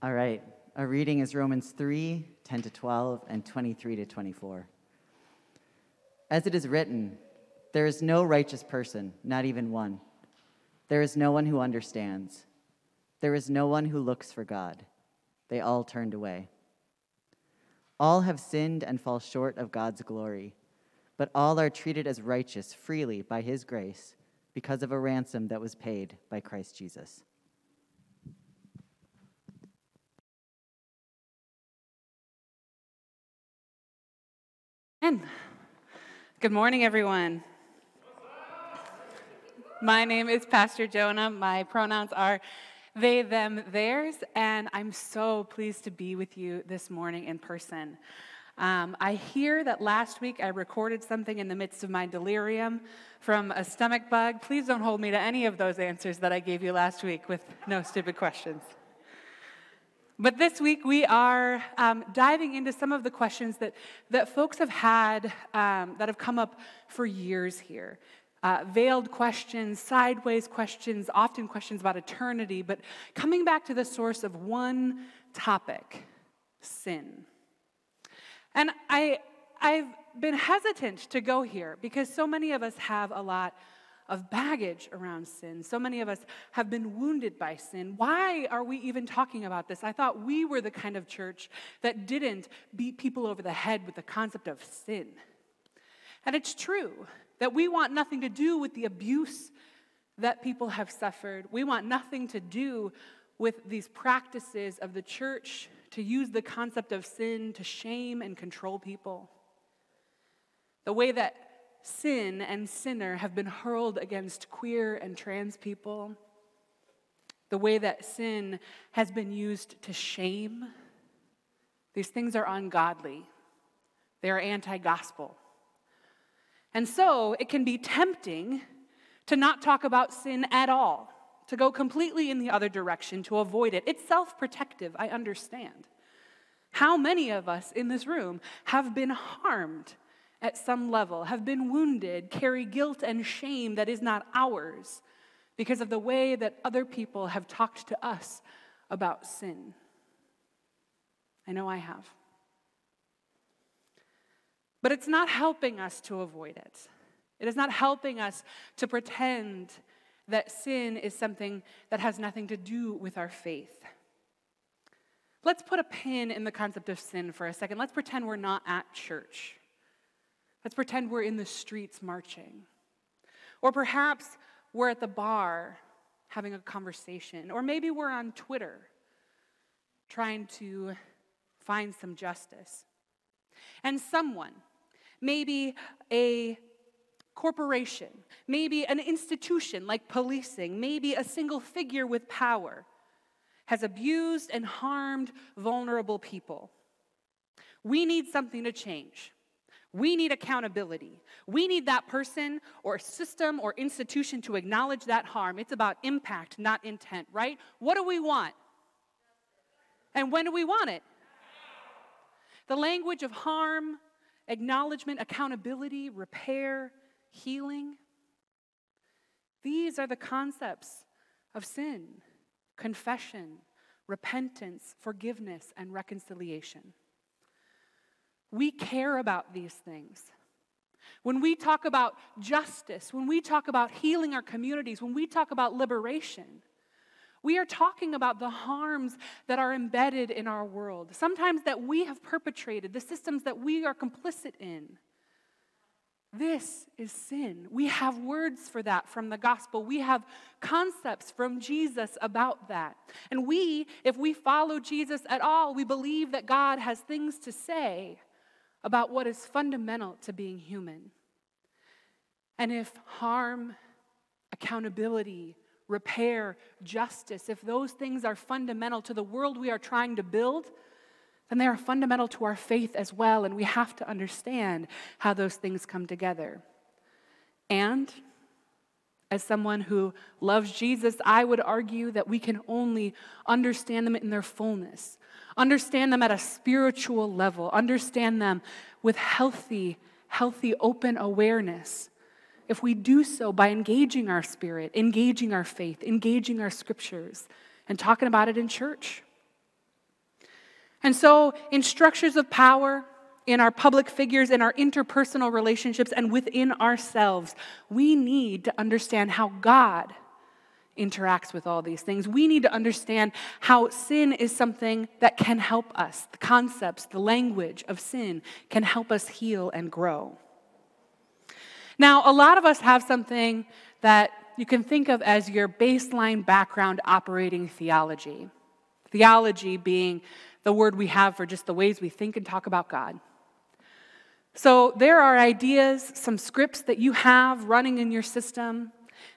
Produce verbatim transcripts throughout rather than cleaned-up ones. All right, our reading is Romans three, ten to twelve, and twenty-three to twenty-four. As it is written, there is no righteous person, not even one. There is no one who understands. There is no one who looks for God. They all turned away. All have sinned and fall short of God's glory, but all are treated as righteous freely by his grace because of a ransom that was paid by Christ Jesus. Good morning, everyone. My name is Pastor Jonah. My pronouns are they, them, theirs, and I'm so pleased to be with you this morning in person. Um, I hear that last week I recorded something in the midst of my delirium from a stomach bug. Please don't hold me to any of those answers that I gave you last week with no stupid questions. But this week we are um, diving into some of the questions that, that folks have had um, that have come up for years here. Uh, veiled questions, sideways questions, often questions about eternity, but coming back to the source of one topic, sin. And I, I've been hesitant to go here because so many of us have a lot of baggage around sin. So many of us have been wounded by sin. Why are we even talking about this? I thought we were the kind of church that didn't beat people over the head with the concept of sin. And it's true that we want nothing to do with the abuse that people have suffered. We want nothing to do with these practices of the church to use the concept of sin to shame and control people. The way that sin and sinner have been hurled against queer and trans people. The way that sin has been used to shame. These things are ungodly. They are anti-gospel. And so it can be tempting to not talk about sin at all, to go completely in the other direction, to avoid it. It's self-protective, I understand. How many of us in this room have been harmed at some level, have been wounded, carry guilt and shame that is not ours because of the way that other people have talked to us about sin? I know I have. But it's not helping us to avoid it. It is not helping us to pretend that sin is something that has nothing to do with our faith. Let's put a pin in the concept of sin for a second. Let's pretend we're not at church. Let's pretend we're in the streets marching. Or perhaps we're at the bar having a conversation. Or maybe we're on Twitter trying to find some justice. And someone, maybe a corporation, maybe an institution like policing, maybe a single figure with power, has abused and harmed vulnerable people. We need something to change. We need accountability. We need that person or system or institution to acknowledge that harm. It's about impact, not intent, right? What do we want? And when do we want it? The language of harm, acknowledgement, accountability, repair, healing. These are the concepts of sin, confession, repentance, forgiveness, and reconciliation. We care about these things. When we talk about justice, when we talk about healing our communities, when we talk about liberation, we are talking about the harms that are embedded in our world, sometimes that we have perpetrated, the systems that we are complicit in. This is sin. We have words for that from the gospel. We have concepts from Jesus about that. And we, if we follow Jesus at all, we believe that God has things to say about what is fundamental to being human. And if harm, accountability, repair, justice, if those things are fundamental to the world we are trying to build, then they are fundamental to our faith as well, and we have to understand how those things come together. And as someone who loves Jesus, I would argue that we can only understand them in their fullness, understand them at a spiritual level, understand them with healthy, healthy, open awareness. If we do so by engaging our spirit, engaging our faith, engaging our scriptures, and talking about it in church, And so in structures of power, in our public figures, in our interpersonal relationships, and within ourselves, we need to understand how God interacts with all these things. We need to understand how sin is something that can help us. The concepts, the language of sin can help us heal and grow. Now, a lot of us have something that you can think of as your baseline background operating theology. Theology being the word we have for just the ways we think and talk about God. So there are ideas, some scripts that you have running in your system.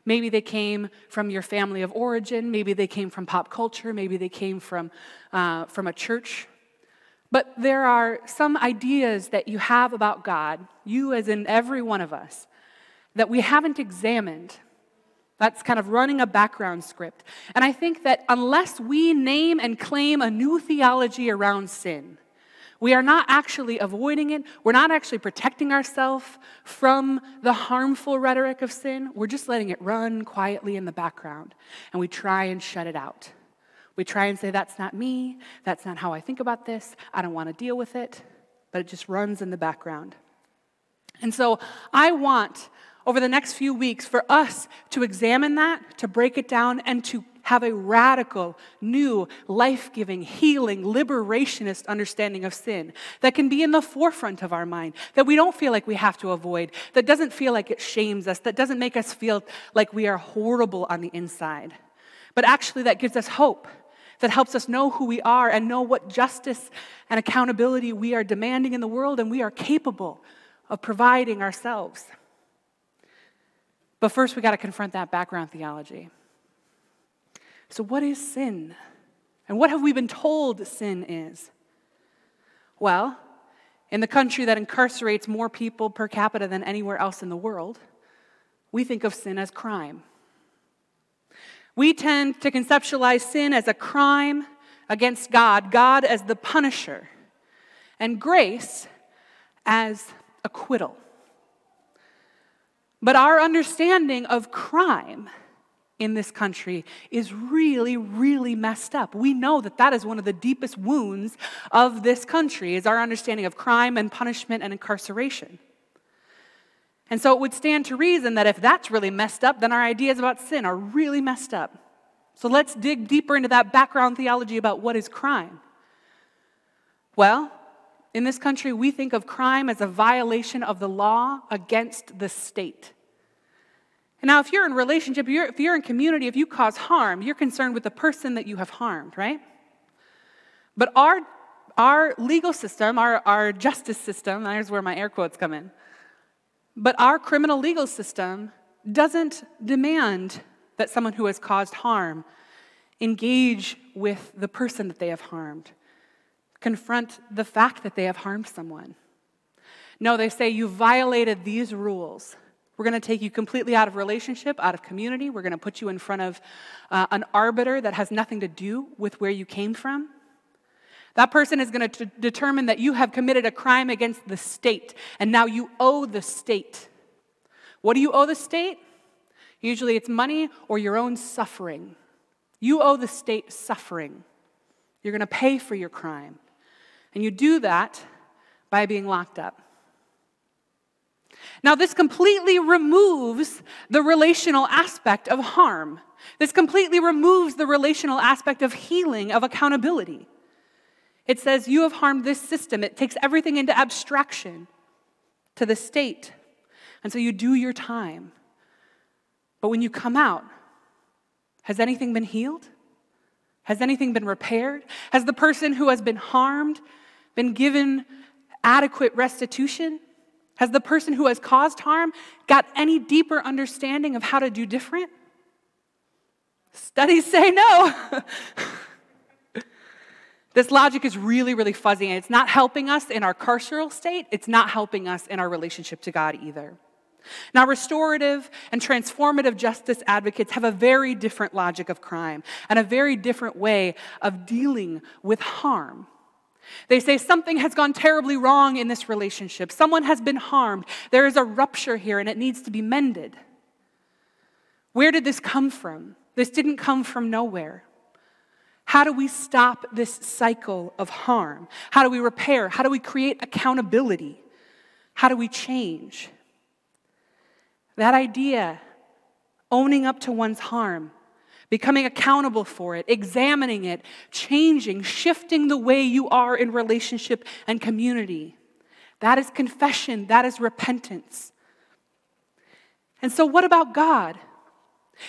Maybe they came from your family of origin. Maybe they came from pop culture. Maybe they came from, uh, from a church. But there are some ideas that you have about God, you as in every one of us, that we haven't examined. That's kind of running a background script. And I think that unless we name and claim a new theology around sin, we are not actually avoiding it. We're not actually protecting ourselves from the harmful rhetoric of sin. We're just letting it run quietly in the background. And we try and shut it out. We try and say, that's not me. That's not how I think about this. I don't want to deal with it. But it just runs in the background. And so I want, over the next few weeks, for us to examine that, to break it down, and to have a radical, new, life-giving, healing, liberationist understanding of sin that can be in the forefront of our mind, that we don't feel like we have to avoid, that doesn't feel like it shames us, that doesn't make us feel like we are horrible on the inside, but actually that gives us hope, that helps us know who we are and know what justice and accountability we are demanding in the world and we are capable of providing ourselves. But first, we got to confront that background theology. So what is sin? And what have we been told sin is? Well, in the country that incarcerates more people per capita than anywhere else in the world, we think of sin as crime. We tend to conceptualize sin as a crime against God, God as the punisher, and grace as acquittal. But our understanding of crime in this country is really, really messed up. We know that that is one of the deepest wounds of this country, is our understanding of crime and punishment and incarceration. And so it would stand to reason that if that's really messed up, then our ideas about sin are really messed up. So let's dig deeper into that background theology about what is crime. Well, in this country, we think of crime as a violation of the law against the state. Now, if you're in relationship, if you're, if you're in community, if you cause harm, you're concerned with the person that you have harmed, right? But our, our legal system, our, our justice system, there's where my air quotes come in, but our criminal legal system doesn't demand that someone who has caused harm engage with the person that they have harmed, confront the fact that they have harmed someone. No, they say, you violated these rules. We're going to take you completely out of relationship, out of community. We're going to put you in front of uh, an arbiter that has nothing to do with where you came from. That person is going to determine that you have committed a crime against the state, and now you owe the state. What do you owe the state? Usually it's money or your own suffering. You owe the state suffering. You're going to pay for your crime. And you do that by being locked up. Now, this completely removes the relational aspect of harm. This completely removes the relational aspect of healing, of accountability. It says, you have harmed this system. It takes everything into abstraction to the state. And so you do your time. But when you come out, has anything been healed? Has anything been repaired? Has the person who has been harmed been given adequate restitution? Has the person who has caused harm got any deeper understanding of how to do different? Studies say no. This logic is really, really fuzzy, and it's not helping us in our carceral state. It's not helping us in our relationship to God either. Now, restorative and transformative justice advocates have a very different logic of crime and a very different way of dealing with harm. They say something has gone terribly wrong in this relationship. Someone has been harmed. There is a rupture here and it needs to be mended. Where did this come from? This didn't come from nowhere. How do we stop this cycle of harm? How do we repair? How do we create accountability? How do we change? That idea, owning up to one's harm, becoming accountable for it, examining it, changing, shifting the way you are in relationship and community. That is confession. That is repentance. And so what about God?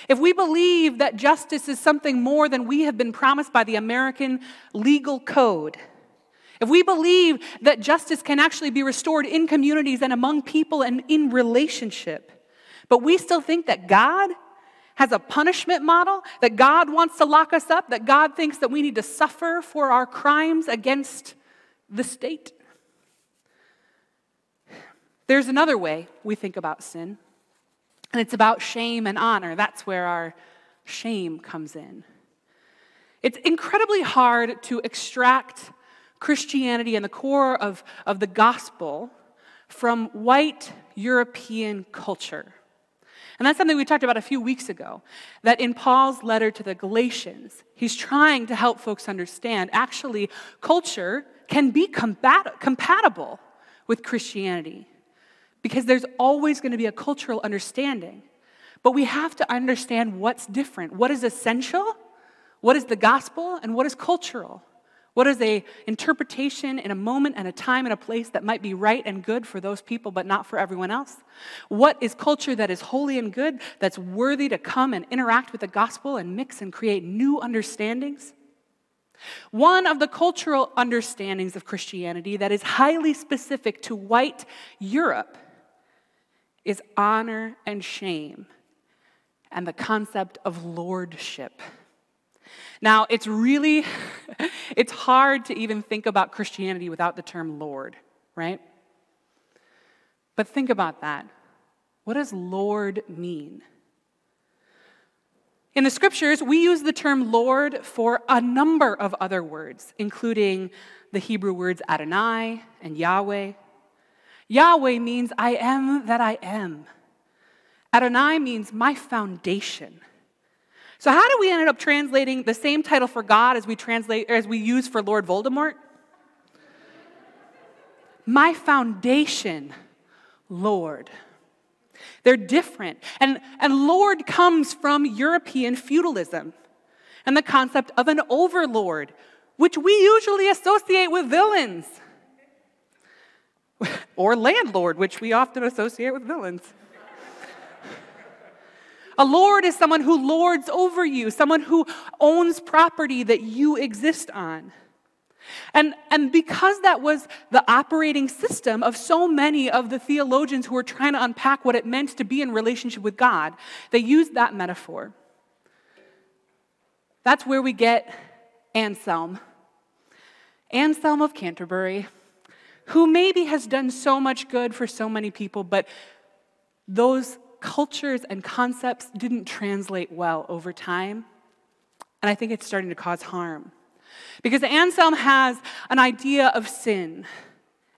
If we believe that justice is something more than we have been promised by the American legal code, if we believe that justice can actually be restored in communities and among people and in relationship, but we still think that God has a punishment model, that God wants to lock us up, that God thinks that we need to suffer for our crimes against the state. There's another way we think about sin, and it's about shame and honor. That's where our shame comes in. It's incredibly hard to extract Christianity and the core of, of the gospel from white European culture. And that's something we talked about a few weeks ago, that in Paul's letter to the Galatians, he's trying to help folks understand, actually, culture can be combat- compatible with Christianity because there's always going to be a cultural understanding. But we have to understand what's different. What is essential? What is the gospel? And what is cultural? What is an interpretation in a moment and a time and a place that might be right and good for those people but not for everyone else? What is culture that is holy and good, that's worthy to come and interact with the gospel and mix and create new understandings? One of the cultural understandings of Christianity that is highly specific to white Europe is honor and shame and the concept of lordship. Now, it's really, it's hard to even think about Christianity without the term Lord, right? But think about that. What does Lord mean? In the scriptures, we use the term Lord for a number of other words, including the Hebrew words Adonai and Yahweh. Yahweh means I am that I am. Adonai means my foundation. So how do we end up translating the same title for God as we translate, or as we use for Lord Voldemort? My foundation, Lord. They're different. And, and Lord comes from European feudalism and the concept of an overlord, which we usually associate with villains. Or landlord, which we often associate with villains. A lord is someone who lords over you, someone who owns property that you exist on. And, and because that was the operating system of so many of the theologians who were trying to unpack what it meant to be in relationship with God, they used that metaphor. That's where we get Anselm. Anselm of Canterbury, who maybe has done so much good for so many people, but those cultures and concepts didn't translate well over time. And I think it's starting to cause harm. Because Anselm has an idea of sin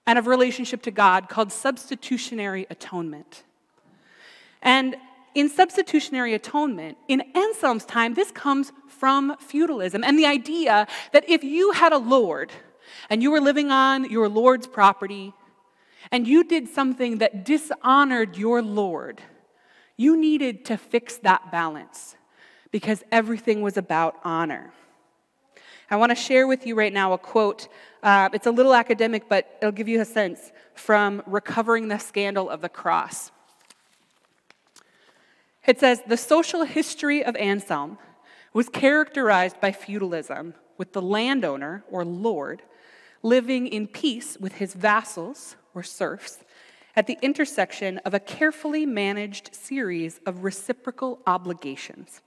and of relationship to God called substitutionary atonement. And in substitutionary atonement, in Anselm's time, this comes from feudalism and the idea that if you had a lord and you were living on your lord's property and you did something that dishonored your lord, you needed to fix that balance because everything was about honor. I want to share with you right now a quote. Uh, it's a little academic, but it'll give you a sense, from Recovering the Scandal of the Cross. It says, "The social history of Anselm was characterized by feudalism, with the landowner, or lord, living in peace with his vassals, or serfs, at the intersection of a carefully managed series of reciprocal obligations.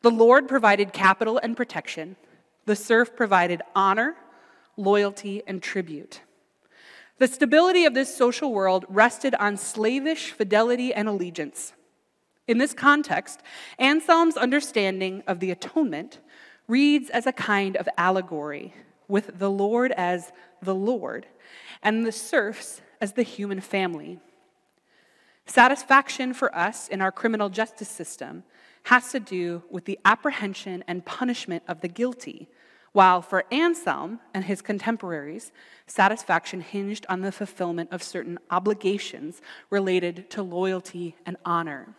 The lord provided capital and protection. The serf provided honor, loyalty, and tribute. The stability of this social world rested on slavish fidelity and allegiance. In this context, Anselm's understanding of the atonement reads as a kind of allegory, with the lord as the lord, and the serfs as the human family. Satisfaction for us in our criminal justice system has to do with the apprehension and punishment of the guilty, while for Anselm and his contemporaries, satisfaction hinged on the fulfillment of certain obligations related to loyalty and honor.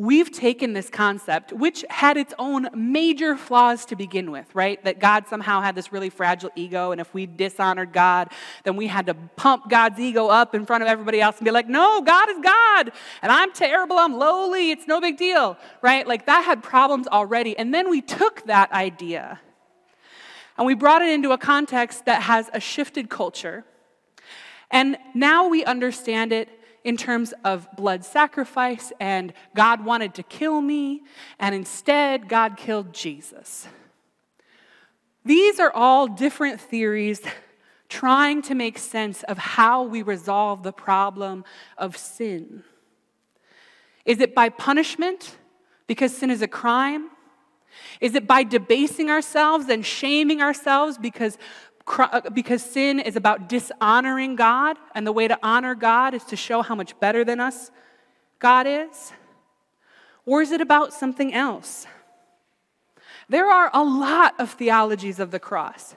We've taken this concept, which had its own major flaws to begin with, right? That God somehow had this really fragile ego, and if we dishonored God, then we had to pump God's ego up in front of everybody else and be like, no, God is God, and I'm terrible, I'm lowly, it's no big deal, right? Like, that had problems already. And then we took that idea, and we brought it into a context that has a shifted culture, and now we understand it in terms of blood sacrifice, and God wanted to kill me, and instead God killed Jesus. These are all different theories trying to make sense of how we resolve the problem of sin. Is it by punishment, because sin is a crime? Is it by debasing ourselves and shaming ourselves because Because sin is about dishonoring God, and the way to honor God is to show how much better than us God is? Or is it about something else? There are a lot of theologies of the cross.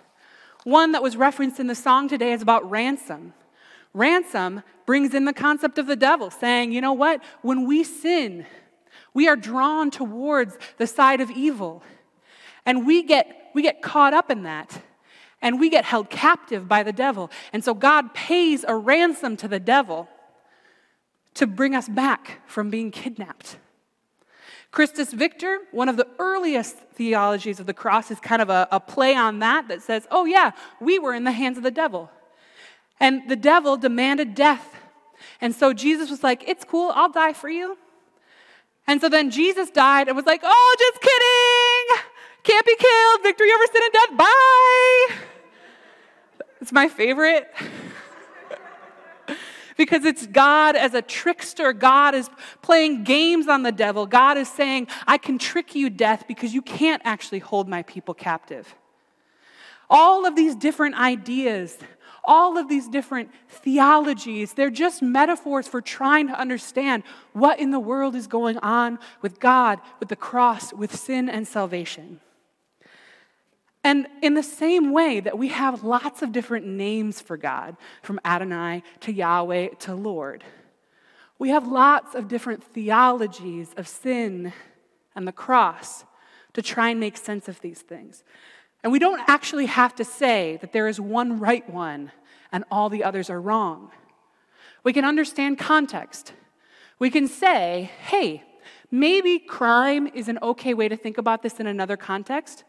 One that was referenced in the song today is about ransom. Ransom brings in the concept of the devil, saying, you know what? When we sin, we are drawn towards the side of evil, and we get, we get caught up in that. And we get held captive by the devil. And so God pays a ransom to the devil to bring us back from being kidnapped. Christus Victor, one of the earliest theologies of the cross, is kind of a, a play on that that says, oh yeah, we were in the hands of the devil. And the devil demanded death. And so Jesus was like, it's cool, I'll die for you. And so then Jesus died and was like, oh, just kidding! Can't be killed, victory over sin and death, bye! It's my favorite. Because it's God as a trickster. God is playing games on the devil. God is saying, I can trick you, death, because you can't actually hold my people captive. All of these different ideas, all of these different theologies, they're just metaphors for trying to understand what in the world is going on with God, with the cross, with sin and salvation. And in the same way that we have lots of different names for God, from Adonai to Yahweh to Lord, we have lots of different theologies of sin and the cross to try and make sense of these things. And we don't actually have to say that there is one right one and all the others are wrong. We can understand context. We can say, hey, maybe crime is an okay way to think about this in another context,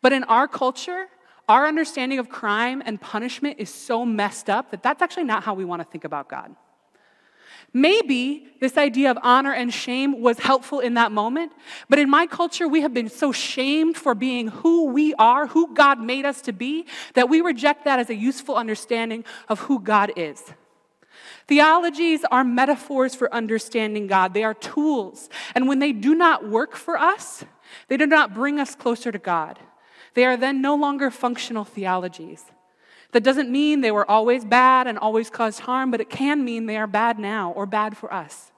but in our culture, our understanding of crime and punishment is so messed up that that's actually not how we want to think about God. Maybe this idea of honor and shame was helpful in that moment, but in my culture, we have been so shamed for being who we are, who God made us to be, that we reject that as a useful understanding of who God is. Theologies are metaphors for understanding God. They are tools, and when they do not work for us, they do not bring us closer to God. They are then no longer functional theologies. That doesn't mean they were always bad and always caused harm, but it can mean they are bad now or bad for us.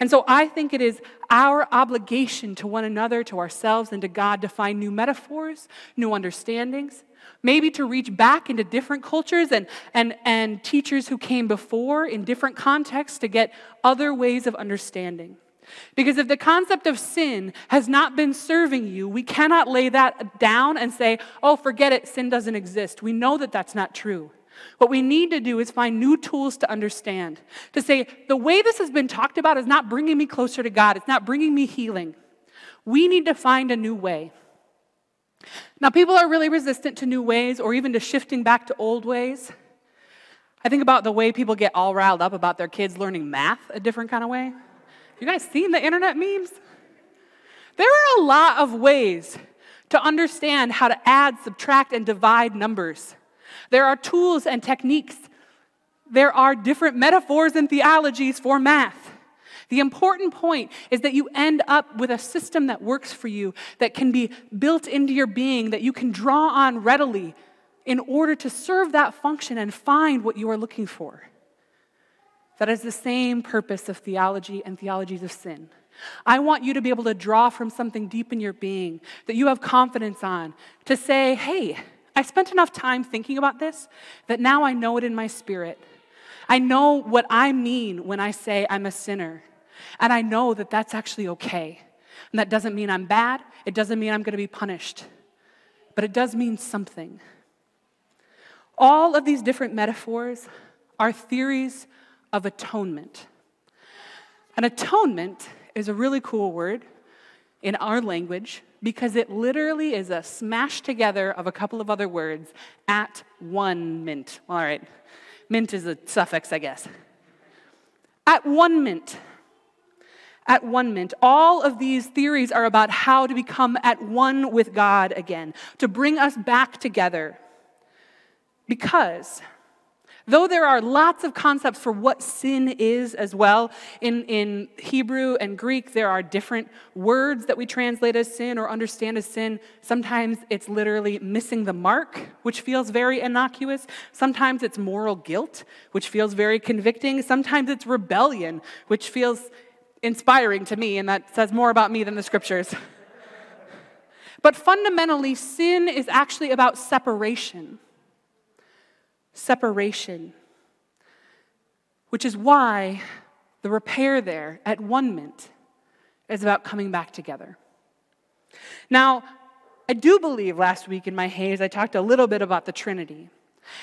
And so I think it is our obligation to one another, to ourselves, and to God to find new metaphors, new understandings, maybe to reach back into different cultures and, and, and teachers who came before in different contexts to get other ways of understanding. Because if the concept of sin has not been serving you, we cannot lay that down and say, oh, forget it, sin doesn't exist. We know that that's not true. What we need to do is find new tools to understand, to say, the way this has been talked about is not bringing me closer to God. It's not bringing me healing. We need to find a new way. Now, people are really resistant to new ways or even to shifting back to old ways. I think about the way people get all riled up about their kids learning math a different kind of way. You guys seen the internet memes? There are a lot of ways to understand how to add, subtract, and divide numbers. There are tools and techniques. There are different metaphors and theologies for math. The important point is that you end up with a system that works for you, that can be built into your being, that you can draw on readily in order to serve that function and find what you are looking for. That is the same purpose of theology and theologies of sin. I want you to be able to draw from something deep in your being that you have confidence on to say, hey, I spent enough time thinking about this that now I know it in my spirit. I know what I mean when I say I'm a sinner. And I know that that's actually okay. And that doesn't mean I'm bad. It doesn't mean I'm going to be punished. But it does mean something. All of these different metaphors are theories of atonement. And atonement is a really cool word in our language because it literally is a smash together of a couple of other words at one mint. All right, mint is a suffix, I guess. At one mint. At one mint. All of these theories are about how to become at one with God again, to bring us back together. Because though there are lots of concepts for what sin is as well, in, in Hebrew and Greek, there are different words that we translate as sin or understand as sin. Sometimes it's literally missing the mark, which feels very innocuous. Sometimes it's moral guilt, which feels very convicting. Sometimes it's rebellion, which feels inspiring to me, and that says more about me than the scriptures. But fundamentally, sin is actually about separation. Separation, which is why the repair there at one mint is about coming back together. Now, I do believe last week in my haze, I talked a little bit about the Trinity,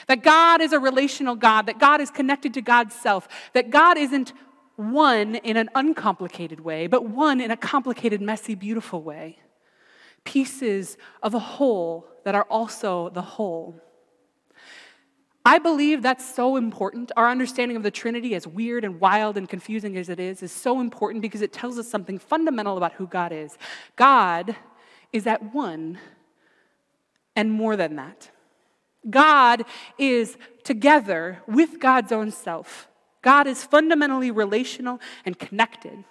that God is a relational God, that God is connected to God's self, that God isn't one in an uncomplicated way, but one in a complicated, messy, beautiful way. Pieces of a whole that are also the whole. I believe that's so important. Our understanding of the Trinity, as weird and wild and confusing as it is, is so important because it tells us something fundamental about who God is. God is at one and more than that. God is together with God's own self. God is fundamentally relational and connected.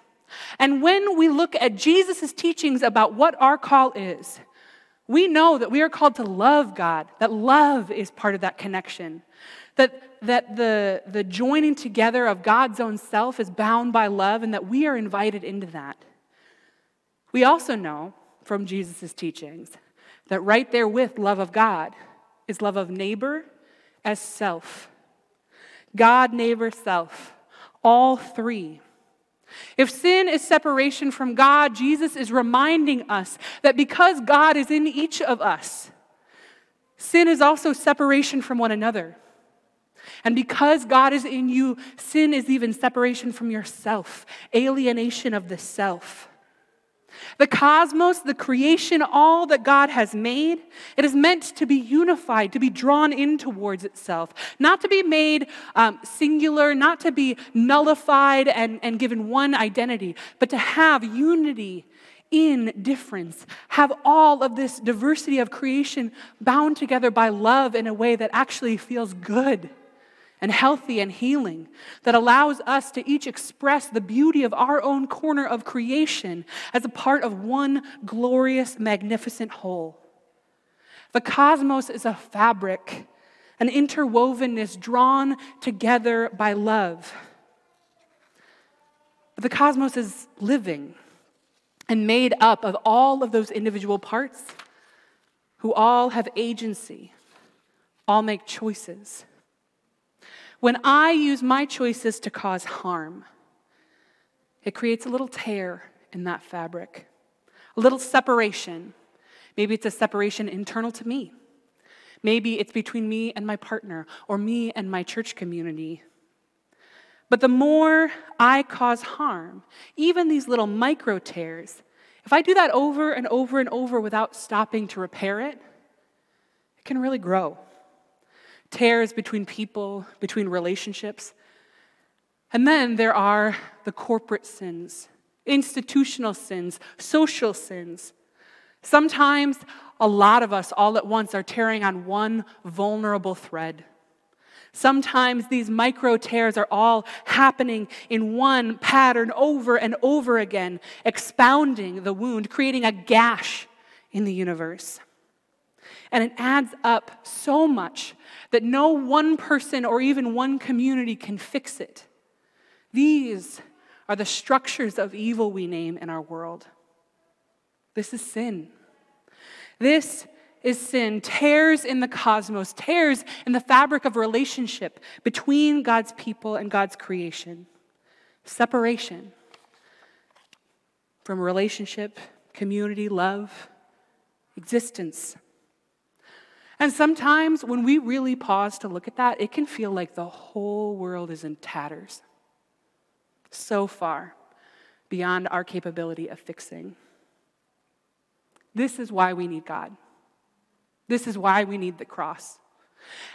And when we look at Jesus' teachings about what our call is, we know that we are called to love God, that love is part of that connection, that, that the, the joining together of God's own self is bound by love and that we are invited into that. We also know from Jesus' teachings that right there with love of God is love of neighbor as self. God, neighbor, self, all three. If sin is separation from God, Jesus is reminding us that because God is in each of us, sin is also separation from one another. And because God is in you, sin is even separation from yourself, alienation of the self. The cosmos, the creation, all that God has made, it is meant to be unified, to be drawn in towards itself, not to be made um, singular, not to be nullified and, and given one identity, but to have unity in difference, have all of this diversity of creation bound together by love in a way that actually feels good and healthy and healing, that allows us to each express the beauty of our own corner of creation as a part of one glorious, magnificent whole. The cosmos is a fabric, an interwovenness drawn together by love. But the cosmos is living and made up of all of those individual parts who all have agency, all make choices. When I use my choices to cause harm, it creates a little tear in that fabric, a little separation. Maybe it's a separation internal to me. Maybe it's between me and my partner or me and my church community. But the more I cause harm, even these little micro tears, if I do that over and over and over without stopping to repair it, it can really grow. Tears between people, between relationships. And then there are the corporate sins, institutional sins, social sins. Sometimes a lot of us all at once are tearing on one vulnerable thread. Sometimes these micro tears are all happening in one pattern over and over again, expounding the wound, creating a gash in the universe. And it adds up so much that no one person or even one community can fix it. These are the structures of evil we name in our world. This is sin. This is sin. Tears in the cosmos, tears in the fabric of relationship between God's people and God's creation. Separation from relationship, community, love, existence. And sometimes when we really pause to look at that, it can feel like the whole world is in tatters. So far beyond our capability of fixing. This is why we need God. This is why we need the cross.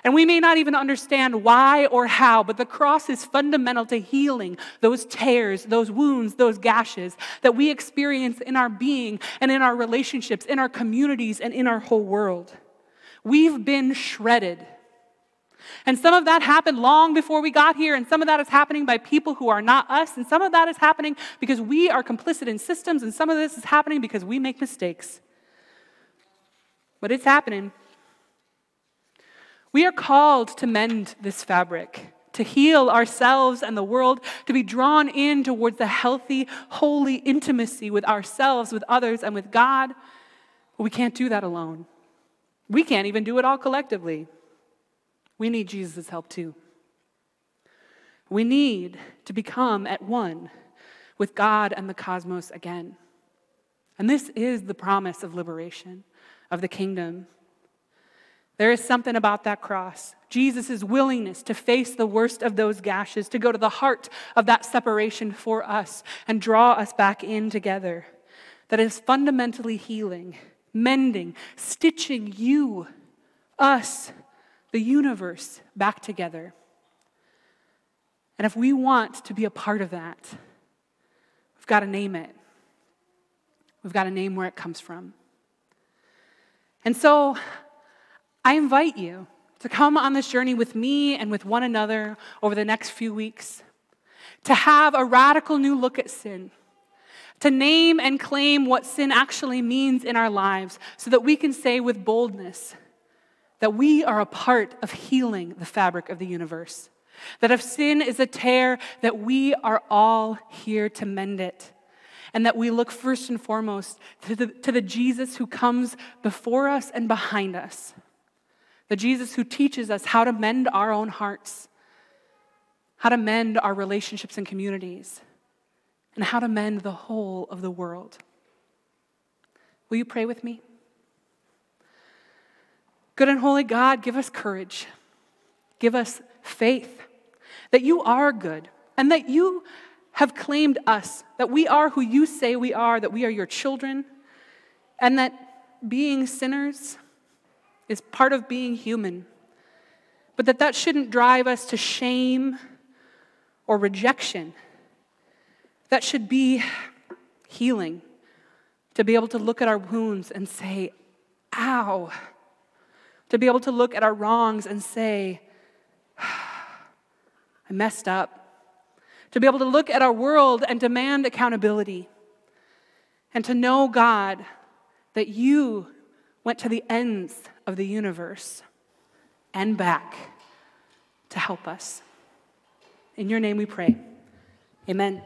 And we may not even understand why or how, but the cross is fundamental to healing those tears, those wounds, those gashes that we experience in our being and in our relationships, in our communities, and in our whole world. We've been shredded. And some of that happened long before we got here, and some of that is happening by people who are not us, and some of that is happening because we are complicit in systems, and some of this is happening because we make mistakes. But it's happening. We are called to mend this fabric, to heal ourselves and the world, to be drawn in towards the healthy, holy intimacy with ourselves, with others, and with God. But we can't do that alone. We can't even do it all collectively. We need Jesus' help too. We need to become at one with God and the cosmos again. And this is the promise of liberation, of the kingdom. There is something about that cross. Jesus' willingness to face the worst of those gashes, to go to the heart of that separation for us and draw us back in together. That is fundamentally healing, mending, stitching you, us, the universe back together. And if we want to be a part of that, we've got to name it. We've got to name where it comes from. And so I invite you to come on this journey with me and with one another over the next few weeks, to have a radical new look at sin, to name and claim what sin actually means in our lives so that we can say with boldness, that we are a part of healing the fabric of the universe. That if sin is a tear, that we are all here to mend it. And that we look first and foremost to the, to the Jesus who comes before us and behind us. The Jesus who teaches us how to mend our own hearts, how to mend our relationships and communities, and how to mend the whole of the world. Will you pray with me? Good and holy God, give us courage. Give us faith that you are good and that you have claimed us, that we are who you say we are, that we are your children, and that being sinners is part of being human, but that that shouldn't drive us to shame or rejection. That should be healing, to be able to look at our wounds and say, ow, to be able to look at our wrongs and say, I messed up. To be able to look at our world and demand accountability. And to know, God, that you went to the ends of the universe and back to help us. In your name we pray. Amen.